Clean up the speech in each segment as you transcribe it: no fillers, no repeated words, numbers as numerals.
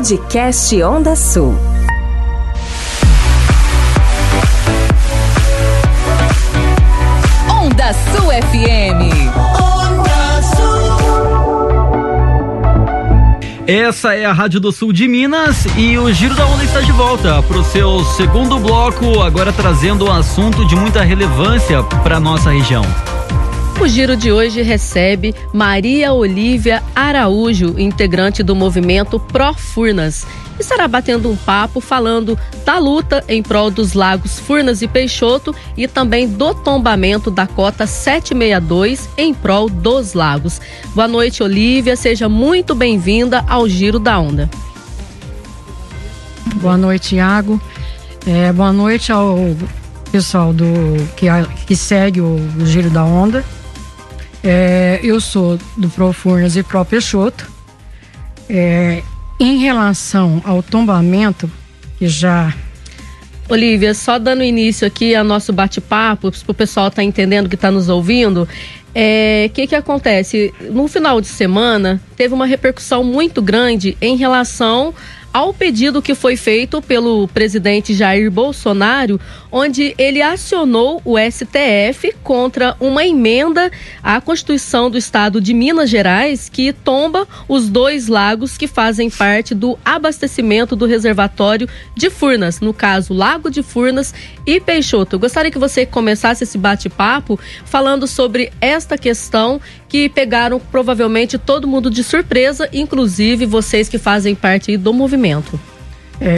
Podcast Onda Sul. Onda Sul FM. Essa é a Rádio do Sul de Minas e o Giro da Onda está de volta para o seu segundo bloco, agora trazendo um assunto de muita relevância para a nossa região. O Giro de hoje recebe Maria Olívia Araújo, integrante do movimento Pró-Furnas, e estará batendo um papo falando da luta em prol dos lagos Furnas e Peixoto e também do tombamento da cota 762 em prol dos lagos. Boa noite, Olívia, seja muito bem-vinda ao Giro da Onda. Boa noite, Iago. Boa noite ao pessoal que segue o Giro da Onda. Eu sou do Pró-Furnas e Pró-Peixoto. Em relação ao tombamento, que já... Olívia, só dando início aqui ao nosso bate-papo, para o pessoal estar entendendo que está nos ouvindo, que acontece? No final de semana, teve uma repercussão muito grande em relação ao pedido que foi feito pelo presidente Jair Bolsonaro, onde ele acionou o STF contra uma emenda à Constituição do Estado de Minas Gerais que tomba os dois lagos que fazem parte do abastecimento do reservatório de Furnas, no caso Lago de Furnas e Peixoto. Eu gostaria que você começasse esse bate-papo falando sobre esta questão que pegaram provavelmente todo mundo de surpresa, inclusive vocês que fazem parte do movimento.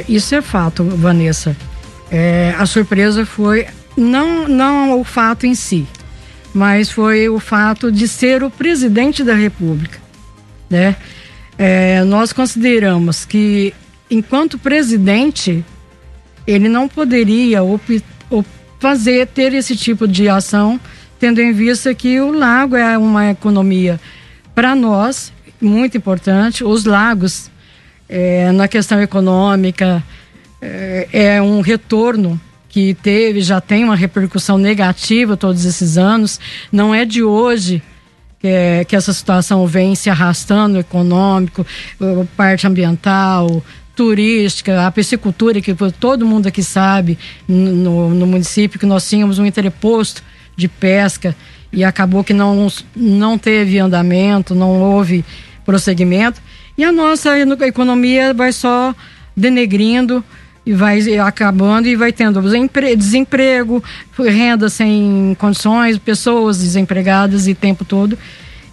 Isso é fato, Vanessa. A surpresa foi não o fato em si, mas foi o fato de ser o presidente da República, né? Nós consideramos que, enquanto presidente, ele não poderia ter esse tipo de ação, tendo em vista que o lago é uma economia para nós muito importante. Os lagos, na questão econômica, é um retorno que já tem uma repercussão negativa todos esses anos. Não é de hoje que essa situação vem se arrastando, econômico, parte ambiental, turística, a piscicultura, que todo mundo aqui sabe, no município, que nós tínhamos um entreposto de pesca e acabou que não teve andamento, não houve prosseguimento. E a nossa economia vai só denegrindo e vai acabando e vai tendo desemprego, renda sem condições, pessoas desempregadas e tempo todo.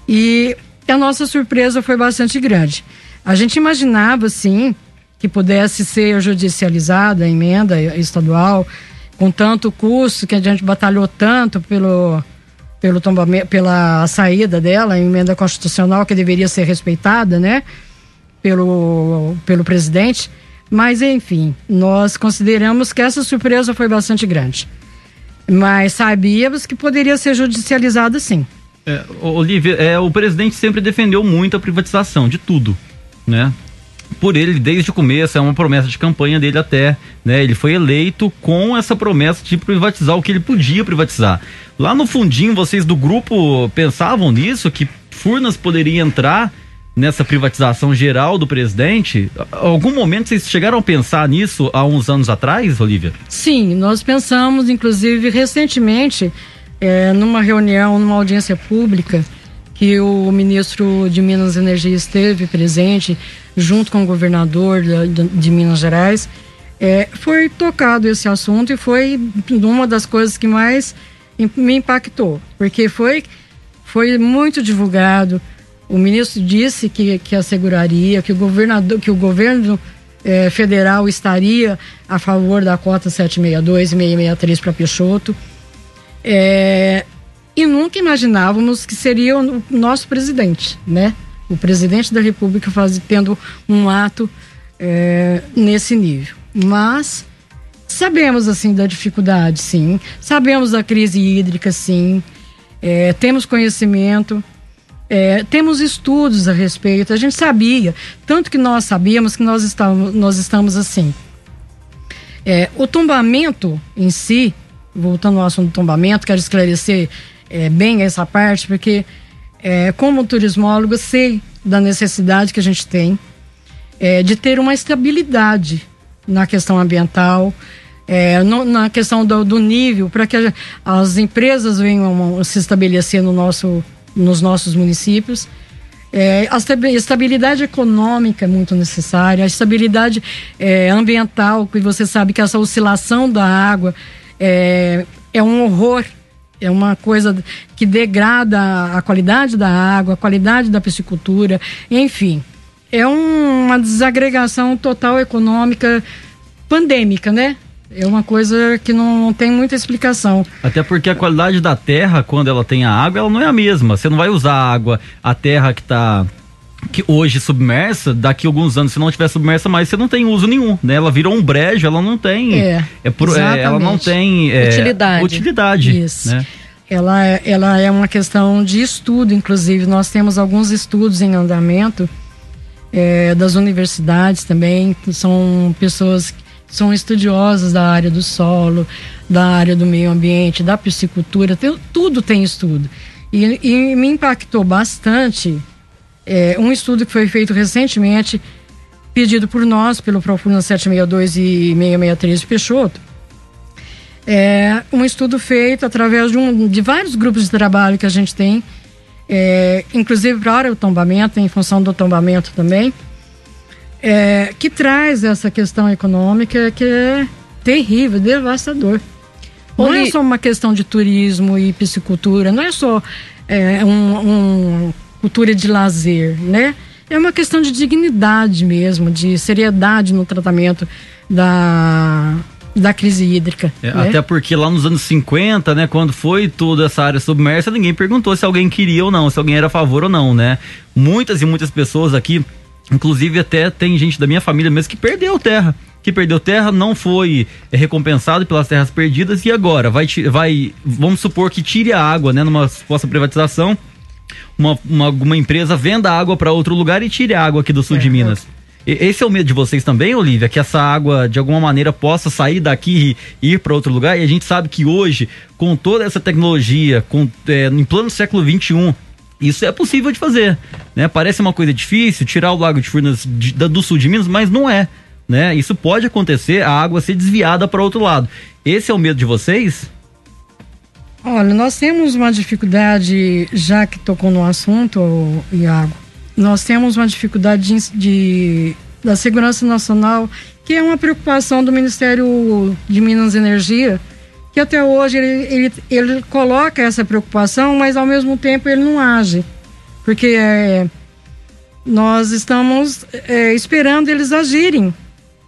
E a nossa surpresa foi bastante grande. A gente imaginava, sim, que pudesse ser judicializada a emenda estadual, com tanto custo, que a gente batalhou tanto pelo tombamento, pela saída dela, a emenda constitucional que deveria ser respeitada, né? Pelo presidente, mas enfim, nós consideramos que essa surpresa foi bastante grande, mas sabíamos que poderia ser judicializada, sim. Olívia, o presidente sempre defendeu muito a privatização de tudo, né? Por ele, desde o começo, é uma promessa de campanha dele até, né? Ele foi eleito com essa promessa de privatizar o que ele podia privatizar. Lá no fundinho, vocês do grupo pensavam nisso, que Furnas poderia entrar nessa privatização geral do presidente? Algum momento vocês chegaram a pensar nisso há uns anos atrás, Olívia? Sim, nós pensamos, inclusive, recentemente, numa reunião, numa audiência pública, que o ministro de Minas e Energia esteve presente, junto com o governador de Minas Gerais. Foi tocado esse assunto e foi uma das coisas que mais me impactou, porque foi muito divulgado. O ministro disse que asseguraria, que o governo federal estaria a favor da cota 762 e 663 para Peixoto. E nunca imaginávamos que seria o nosso presidente, né? O presidente da República tendo um ato nesse nível. Mas sabemos, assim, da dificuldade, sim. Sabemos da crise hídrica, sim. Temos conhecimento. Temos estudos a respeito, a gente sabia, tanto que nós sabíamos que nós estamos assim. O tombamento em si, voltando ao assunto do tombamento, quero esclarecer bem essa parte, porque como turismólogo sei da necessidade que a gente tem, de ter uma estabilidade na questão ambiental, na questão do nível, para que as empresas venham se estabelecer nos nossos municípios. A estabilidade econômica é muito necessária, a estabilidade ambiental, que você sabe que essa oscilação da água é um horror, é uma coisa que degrada a qualidade da água, a qualidade da piscicultura, enfim. É uma desagregação total econômica pandêmica, né? É uma coisa que não tem muita explicação. Até porque a qualidade da terra, quando ela tem a água, ela não é a mesma. Você não vai usar a água, a terra que hoje submersa, daqui a alguns anos, se não tiver submersa mais, você não tem uso nenhum, né? Ela virou um brejo, ela não tem... ela não tem... utilidade. Isso. Né? Ela é uma questão de estudo, inclusive. Nós temos alguns estudos em andamento, das universidades também, que são pessoas... são estudiosas da área do solo, da área do meio ambiente, da piscicultura, tudo tem estudo. E me impactou bastante um estudo que foi feito recentemente, pedido por nós, pelo Pró-Furnas 762 e 663 de Peixoto. Um estudo feito através de vários grupos de trabalho que a gente tem, inclusive para o tombamento, em função do tombamento também, que traz essa questão econômica que é terrível, devastador. Não é só uma questão de turismo e piscicultura, não é só cultura de lazer, né? É uma questão de dignidade mesmo, de seriedade no tratamento da crise hídrica. Né? Até porque lá nos anos 50, né, quando foi toda essa área submersa, ninguém perguntou se alguém queria ou não, se alguém era a favor ou não, né? Muitas e muitas pessoas aqui, inclusive até tem gente da minha família mesmo que perdeu terra, não foi recompensado pelas terras perdidas, e agora vamos supor que tire a água, né, numa suposta privatização, alguma empresa venda a água para outro lugar e tire a água aqui do sul de Minas. Esse é o medo de vocês também, Olívia, que essa água de alguma maneira possa sair daqui e ir para outro lugar? E a gente sabe que hoje, com toda essa tecnologia, em pleno século XXI, isso é possível de fazer, né? Parece uma coisa difícil, tirar o Lago de Furnas do sul de Minas, mas não é, né? Isso pode acontecer, a água ser desviada para outro lado. Esse é o medo de vocês? Olha, nós temos uma dificuldade, já que tocou no assunto, Iago, nós temos uma dificuldade da Segurança Nacional, que é uma preocupação do Ministério de Minas e Energia, que até hoje ele coloca essa preocupação, mas ao mesmo tempo ele não age, porque nós estamos esperando eles agirem.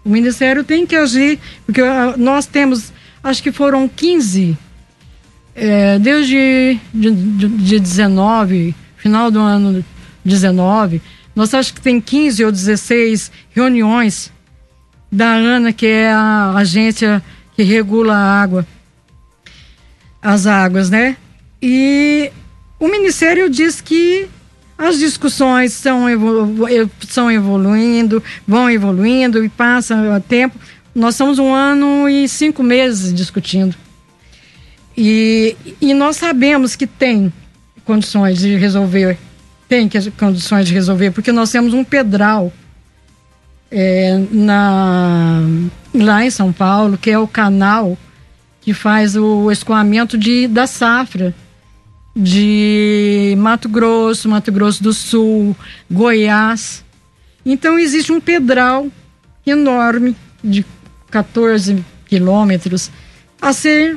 O Ministério tem que agir, porque nós temos, acho que foram 15, desde de 19, final do ano 19, nós acho que tem 15 ou 16 reuniões da ANA, que é a agência que regula a água, as águas, né? E o Ministério diz que as discussões são evoluindo, vão evoluindo e passa o tempo. Nós estamos 1 ano e 5 meses discutindo. E nós sabemos que tem condições de resolver, porque nós temos um pedral lá em São Paulo, que é o canal que faz o escoamento da safra de Mato Grosso do Sul, Goiás. Então existe um pedral enorme de 14 quilômetros a ser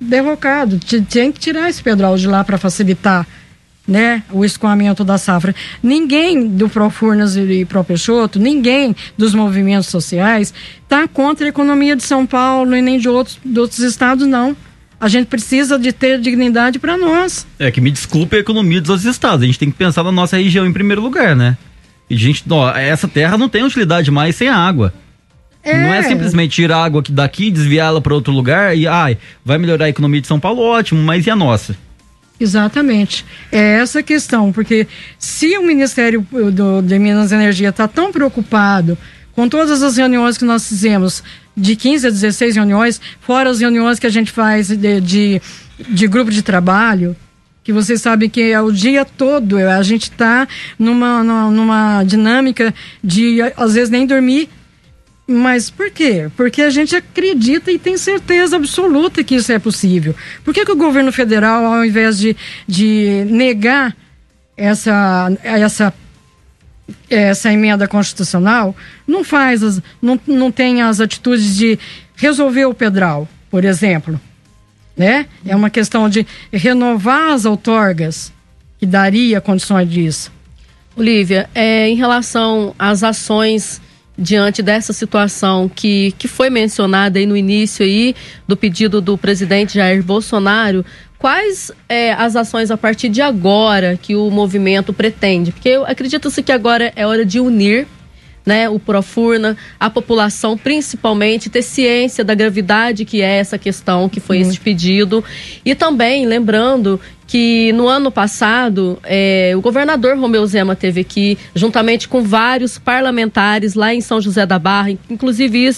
derrocado. Tem que tirar esse pedral de lá para facilitar, né, o escoamento da safra. Ninguém do Pró-Furnas e Pró-Peixoto, ninguém dos movimentos sociais está contra a economia de São Paulo e nem de outros estados, não. A gente precisa de ter dignidade para nós. Que me desculpe a economia dos outros estados, a gente tem que pensar na nossa região em primeiro lugar, né? E gente, essa terra não tem utilidade mais sem a água. Não é simplesmente tirar a água daqui, desviá-la para outro lugar e vai melhorar a economia de São Paulo, ótimo, mas e a nossa? Exatamente, é essa a questão, porque se o Ministério de Minas e Energia está tão preocupado com todas as reuniões que nós fizemos, de 15 a 16 reuniões, fora as reuniões que a gente faz de grupo de trabalho, que você sabe que é o dia todo, a gente está numa dinâmica de, às vezes, nem dormir. Mas por quê? Porque a gente acredita e tem certeza absoluta que isso é possível. Por que que o governo federal, ao invés de negar essa emenda constitucional, não faz, não tem as atitudes de resolver o pedral, por exemplo? Né? É uma questão de renovar as outorgas, que daria condições disso. Olívia, em relação às ações diante dessa situação que foi mencionada aí no início aí, do pedido do presidente Jair Bolsonaro, quais as ações a partir de agora que o movimento pretende? Porque acredita-se que agora é hora de unir, né, o Pró-Furnas, a população principalmente, ter ciência da gravidade que é essa questão, que foi esse pedido. E também, lembrando que no ano passado, o governador Romeu Zema esteve aqui, juntamente com vários parlamentares lá em São José da Barra, inclusive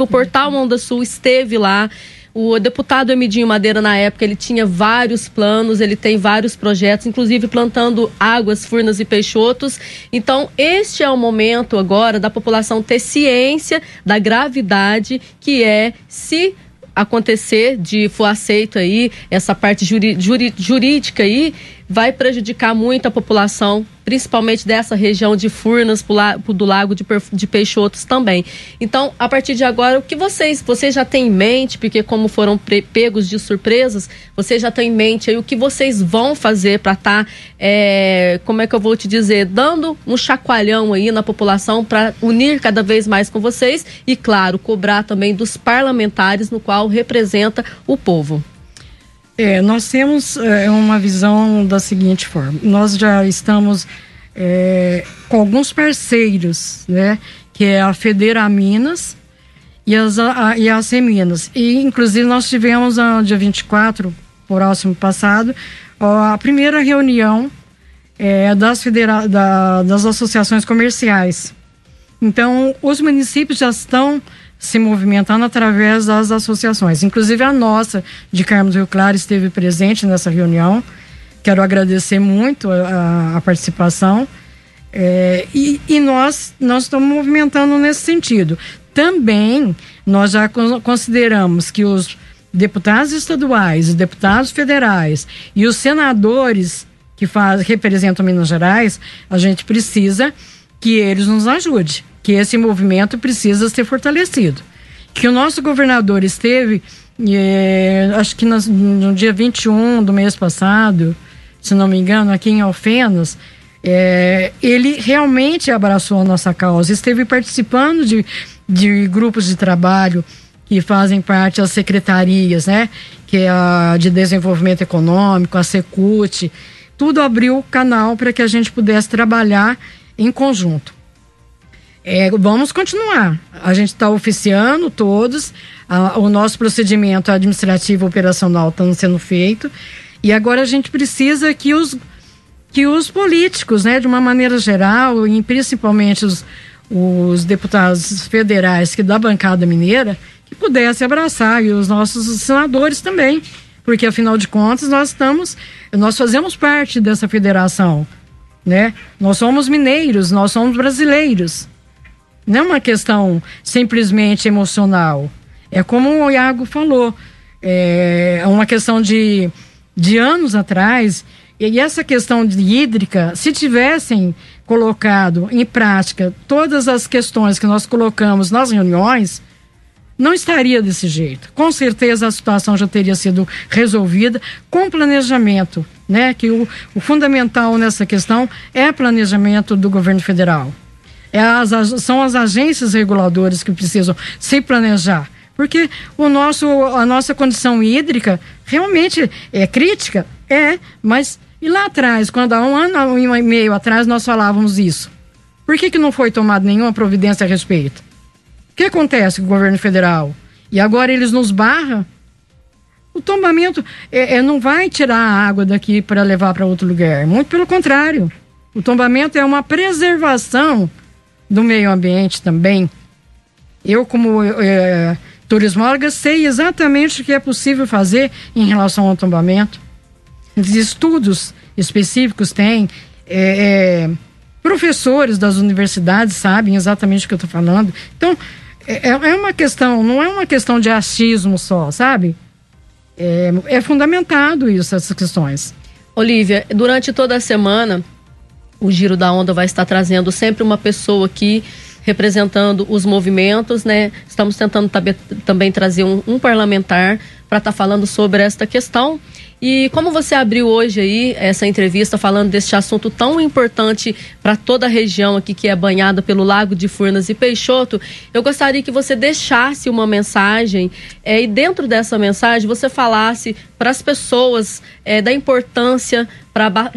o portal Onda Sul esteve lá. O deputado Emidinho Madeira, na época, ele tinha vários planos, ele tem vários projetos, inclusive plantando águas, furnas e peixotos. Então, este é o momento agora da população ter ciência da gravidade que é, se acontecer, de for aceito aí, essa parte jurídica aí, vai prejudicar muito a população, principalmente dessa região de Furnas, do Lago de Peixotos também. Então, a partir de agora, o que vocês já têm em mente, porque como foram pegos de surpresas, vocês já têm em mente aí o que vocês vão fazer para estar, como é que eu vou te dizer, dando um chacoalhão aí na população para unir cada vez mais com vocês e, claro, cobrar também dos parlamentares, no qual representa o povo. Nós temos uma visão da seguinte forma: nós já estamos com alguns parceiros, né, que é a Federa Minas e a Ceminas. E inclusive nós tivemos no dia 24, próximo passado, a primeira reunião das associações comerciais. Então, os municípios já estão se movimentando através das associações. Inclusive a nossa, de Carmo do Rio Claro, esteve presente nessa reunião. Quero agradecer muito a participação. E nós estamos movimentando nesse sentido. Também nós já consideramos que os deputados estaduais, os deputados federais e os senadores que representam Minas Gerais, a gente precisa que eles nos ajudem, que esse movimento precisa ser fortalecido. Que o nosso governador esteve, acho que no dia 21 do mês passado, se não me engano, aqui em Alfenas, ele realmente abraçou a nossa causa, esteve participando de grupos de trabalho que fazem parte das secretarias, né? Que é a de desenvolvimento econômico, a Secult, tudo abriu o canal para que a gente pudesse trabalhar em conjunto. Vamos continuar. A gente está oficiando todos, o nosso procedimento administrativo operacional está sendo feito, e agora a gente precisa que os políticos, né, de uma maneira geral, e principalmente os deputados federais que da bancada mineira, que pudessem abraçar, e os nossos senadores também, porque afinal de contas nós fazemos parte dessa federação, né? Nós somos mineiros, nós somos brasileiros. Não é uma questão simplesmente emocional. É como o Iago falou, é uma questão de anos atrás, e essa questão de hídrica, se tivessem colocado em prática todas as questões que nós colocamos nas reuniões, não estaria desse jeito. Com certeza a situação já teria sido resolvida com planejamento, né? Que o fundamental nessa questão é planejamento do governo federal. São as agências reguladoras que precisam se planejar, porque a nossa condição hídrica realmente é crítica, mas e lá atrás, quando há um ano e meio atrás nós falávamos isso, por que não foi tomada nenhuma providência a respeito? O que acontece com o governo federal? E agora eles nos barram? O tombamento não vai tirar a água daqui para levar para outro lugar, muito pelo contrário, o tombamento é uma preservação do meio ambiente também. Eu, como turismóloga, sei exatamente o que é possível fazer em relação ao tombamento. estudos específicos têm, professores das universidades sabem exatamente o que eu estou falando. Então, é uma questão, não é uma questão de achismo só, sabe? É fundamentado isso, essas questões. Olívia, durante toda a semana, o Giro da Onda vai estar trazendo sempre uma pessoa aqui representando os movimentos, né? Estamos tentando também trazer um parlamentar para estar falando sobre esta questão. E como você abriu hoje aí essa entrevista falando deste assunto tão importante para toda a região aqui que é banhada pelo Lago de Furnas e Peixoto, eu gostaria que você deixasse uma mensagem e dentro dessa mensagem você falasse para as pessoas da importância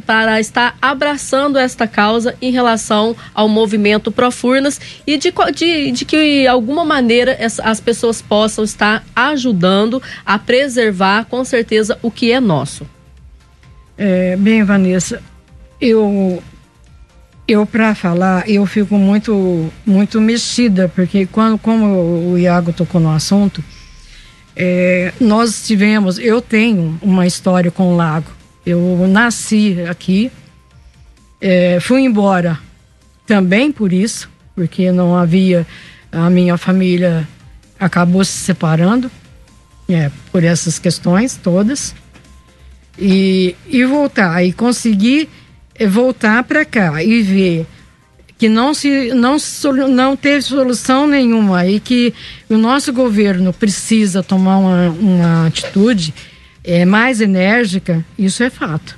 para estar abraçando esta causa em relação ao movimento Pró-Furnas e de que, de alguma maneira, as pessoas possam estar ajudando a preservar, com certeza, o que é nosso. Bem, Vanessa, eu para falar, eu fico muito mexida, porque como o Iago tocou no assunto, eu tenho uma história com o lago. Eu nasci aqui, fui embora também por isso, porque não havia, a minha família acabou se separando, por essas questões todas, e voltar, e conseguir voltar para cá e ver que não teve solução nenhuma e que o nosso governo precisa tomar uma atitude mais enérgica, isso é fato.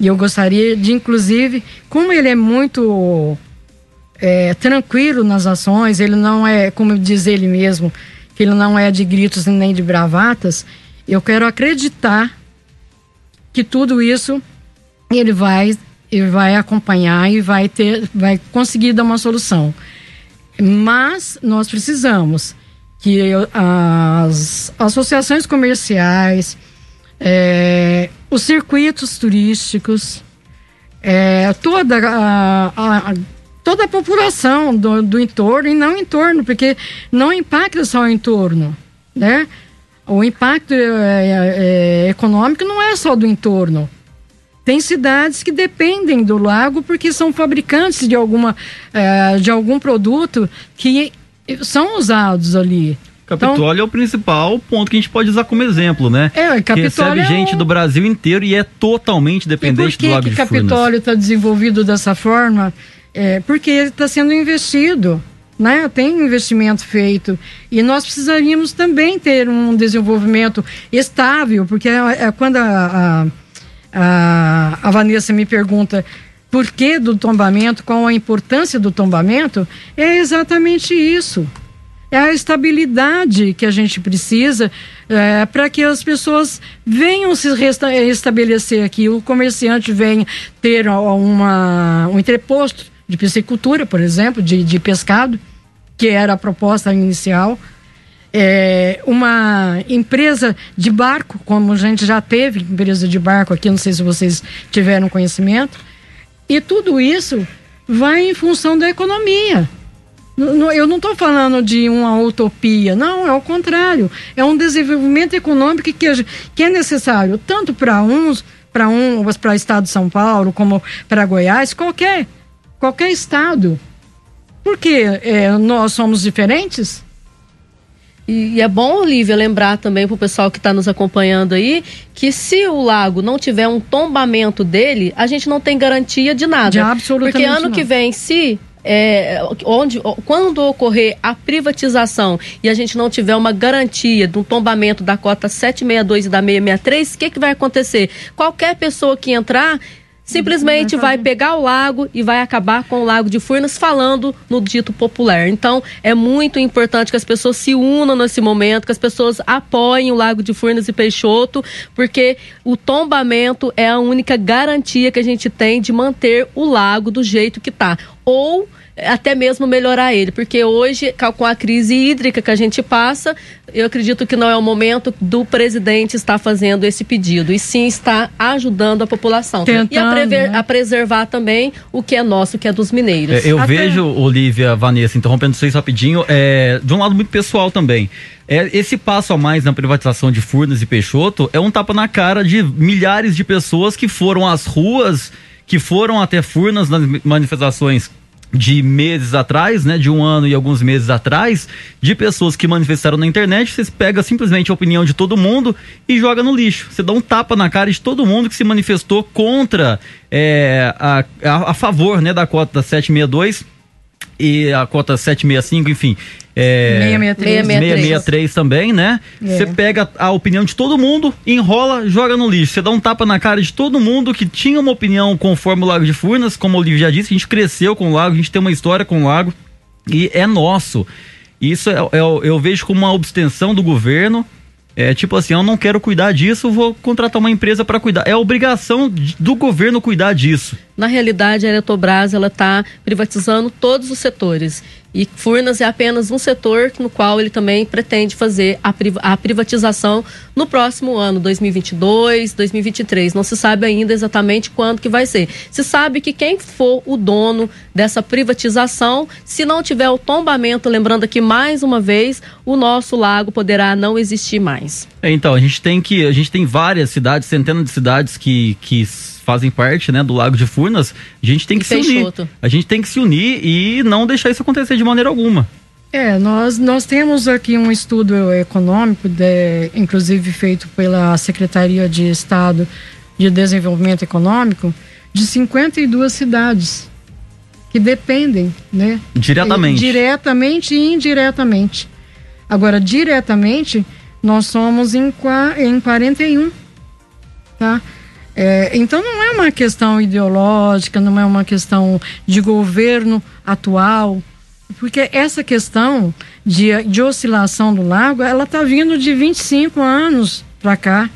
E eu gostaria de, inclusive, como ele é muito tranquilo nas ações, ele não é, como diz ele mesmo, que ele não é de gritos nem de bravatas, eu quero acreditar que tudo isso ele vai acompanhar e vai conseguir dar uma solução. Mas nós precisamos que as associações comerciais, os circuitos turísticos, toda a população do entorno, e não entorno, porque não impacta só o entorno, né? O impacto econômico não é só do entorno. Tem cidades que dependem do lago porque são fabricantes de algum produto que são usados ali. Capitólio é o principal ponto que a gente pode usar como exemplo, né? Capitólio recebe gente do Brasil inteiro e é totalmente dependente do Lago de Furnas. Por que Capitólio está desenvolvido dessa forma? Porque está sendo investido, né? Tem investimento feito e nós precisaríamos também ter um desenvolvimento estável, porque quando a Vanessa me pergunta por que do tombamento, qual a importância do tombamento, é exatamente isso. É a estabilidade que a gente precisa para que as pessoas venham se estabelecer aqui. O comerciante venha ter um entreposto de piscicultura, por exemplo, de pescado, que era a proposta inicial. Uma empresa de barco, como a gente já teve empresa de barco aqui, não sei se vocês tiveram conhecimento. E tudo isso vai em função da economia. Eu não estou falando de uma utopia, não, é o contrário. É um desenvolvimento econômico que é necessário, tanto para o estado de São Paulo, como para Goiás, qualquer estado. Porque nós somos diferentes? E é bom, Olívia, lembrar também para o pessoal que está nos acompanhando aí que se o lago não tiver um tombamento dele, a gente não tem garantia de nada. De absolutamente nada. Porque ano que vem, quando ocorrer a privatização e a gente não tiver uma garantia de um tombamento da cota 762 e da 663, o que vai acontecer? Qualquer pessoa que entrar simplesmente vai pegar o lago e vai acabar com o Lago de Furnas, falando no dito popular. Então, é muito importante que as pessoas se unam nesse momento, que as pessoas apoiem o Lago de Furnas e Peixoto, porque o tombamento é a única garantia que a gente tem de manter o lago do jeito que está. Ou até mesmo melhorar ele, porque hoje, com a crise hídrica que a gente passa, eu acredito que não é o momento do presidente estar fazendo esse pedido, e sim está ajudando a população. Tentando, e a preservar também o que é nosso, o que é dos mineiros. Eu vejo, Olívia, Vanessa, interrompendo vocês rapidinho, de um lado muito pessoal também. Esse passo a mais na privatização de Furnas e Peixoto é um tapa na cara de milhares de pessoas que foram às ruas, que foram até Furnas nas manifestações de meses atrás, né, de um ano e alguns meses atrás, de pessoas que manifestaram na internet. Você pega simplesmente a opinião de todo mundo e joga no lixo. Você dá um tapa na cara de todo mundo que se manifestou contra, a favor, né, da cota 762 e a cota 765, enfim... 663 também, né? Você pega a opinião de todo mundo, enrola, joga no lixo. Você dá um tapa na cara de todo mundo que tinha uma opinião conforme o Lago de Furnas. Como o Olívia já disse, a gente cresceu com o Lago, a gente tem uma história com o Lago e é nosso. Isso eu vejo como uma obstenção do governo. É tipo assim, eu não quero cuidar disso, vou contratar uma empresa para cuidar. É obrigação do governo cuidar disso. Na realidade, a Eletrobras, ela está privatizando todos os setores. E Furnas é apenas um setor no qual ele também pretende fazer a privatização no próximo ano, 2022, 2023. Não se sabe ainda exatamente quando que vai ser. Se sabe que quem for o dono dessa privatização, se não tiver o tombamento, lembrando aqui mais uma vez, o nosso lago poderá não existir mais. Então, a gente tem várias cidades, centenas de cidades que fazem parte, né, do Lago de Furnas. A gente tem que se unir. A gente tem que se unir e não deixar isso acontecer de maneira alguma. Nós temos aqui um estudo econômico, inclusive feito pela Secretaria de Estado de Desenvolvimento Econômico, de 52 cidades que dependem, né? Diretamente e indiretamente. Agora, diretamente, nós somos em 41, tá? Então não é uma questão ideológica, não é uma questão de governo atual, porque essa questão de oscilação do lago, ela está vindo de 25 anos para cá.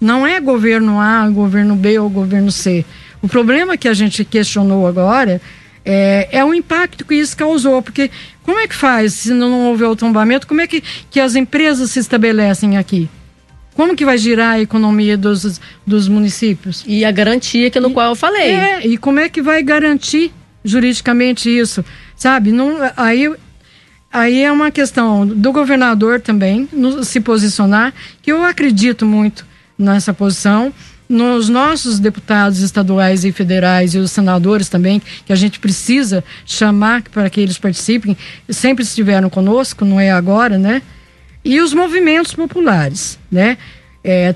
Não é governo A, governo B ou governo C. O problema que a gente questionou agora é o impacto que isso causou, porque como é que faz se não houver o tombamento? Como é que as empresas se estabelecem aqui? Como que vai girar a economia dos municípios? E a garantia qual eu falei. E como é que vai garantir juridicamente isso? Sabe, aí é uma questão do governador também se posicionar, que eu acredito muito nessa posição, nos nossos deputados estaduais e federais e os senadores também, que a gente precisa chamar para que eles participem, sempre estiveram conosco, não é agora, né? E os movimentos populares, né?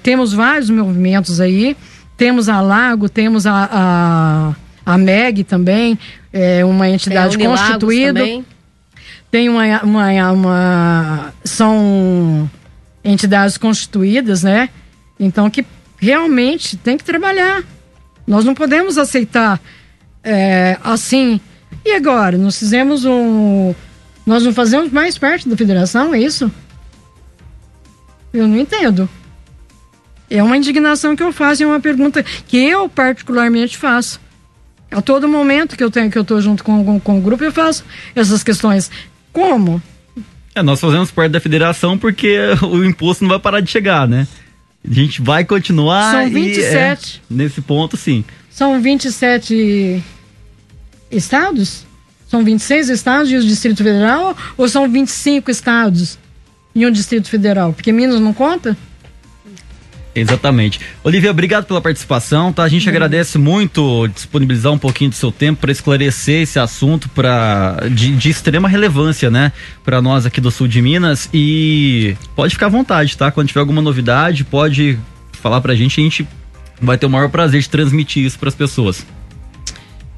Temos vários movimentos aí, temos a Lago, temos a MEG também, uma entidade constituída. Tem são entidades constituídas, né? Então, que realmente tem que trabalhar. Nós não podemos aceitar assim. E agora? Nós não fazemos mais parte da federação, é isso? Eu não entendo. É uma indignação que eu faço, é uma pergunta que eu particularmente faço. A todo momento que eu estou junto com o grupo, eu faço essas questões. Como? Nós fazemos parte da federação porque o imposto não vai parar de chegar, né? A gente vai continuar. São 27. Nesse ponto, sim. São 27 estados? São 26 estados e o Distrito Federal? Ou são 25 estados? E um Distrito Federal, porque Minas não conta? Exatamente. Olívia, obrigado pela participação, tá? A gente agradece muito disponibilizar um pouquinho do seu tempo para esclarecer esse assunto de extrema relevância, né? Para nós aqui do sul de Minas. E pode ficar à vontade, tá? Quando tiver alguma novidade, pode falar pra gente, a gente vai ter o maior prazer de transmitir isso para as pessoas.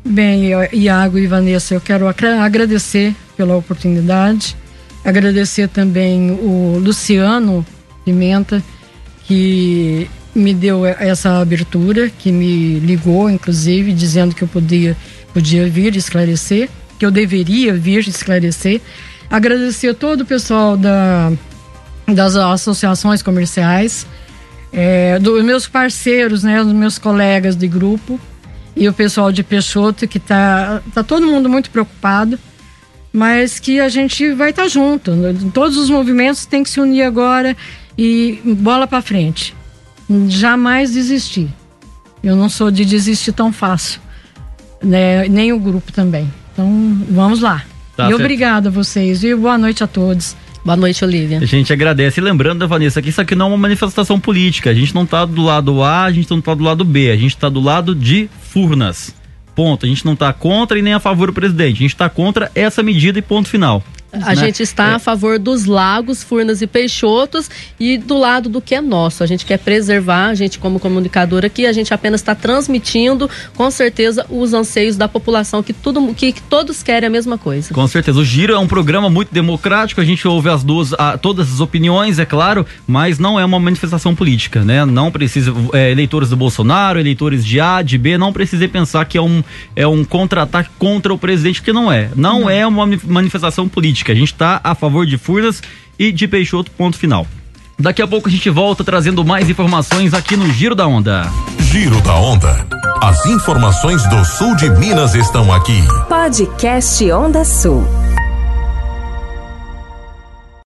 Bem, Iago e Vanessa, eu quero agradecer pela oportunidade. Agradecer também o Luciano Pimenta, que me deu essa abertura, que me ligou, inclusive, dizendo que eu podia vir esclarecer, que eu deveria vir esclarecer. Agradecer todo o pessoal das associações comerciais, dos meus parceiros, né, dos meus colegas de grupo, e o pessoal de Peixoto, que tá todo mundo muito preocupado, mas que a gente vai estar junto. Todos os movimentos têm que se unir agora e bola para frente. Jamais desistir. Eu não sou de desistir tão fácil, né? Nem o grupo também. Então, vamos lá. Tá, e obrigada a vocês. E boa noite a todos. Boa noite, Olívia. A gente agradece. E lembrando, Vanessa, que isso aqui não é uma manifestação política. A gente não tá do lado A, a gente não tá do lado B. A gente tá do lado de Furnas. Ponto. A gente não tá contra e nem a favor do presidente. A gente tá contra essa medida e ponto final. A gente está a favor dos lagos, Furnas e Peixotos, e do lado do que é nosso. A gente quer preservar, a gente como comunicadora aqui, a gente apenas está transmitindo, com certeza, os anseios da população, que todos querem a mesma coisa. Com certeza. O Giro é um programa muito democrático, a gente ouve todas as opiniões, é claro, mas não é uma manifestação política, né? Não precisa, eleitores do Bolsonaro, eleitores de A, de B, não precisa pensar que é um contra-ataque contra o presidente, porque não é. Não é uma manifestação política. A gente está a favor de Furnas e de Peixoto, ponto final. Daqui a pouco a gente volta trazendo mais informações aqui no Giro da Onda. Giro da Onda. As informações do Sul de Minas estão aqui. Podcast Onda Sul.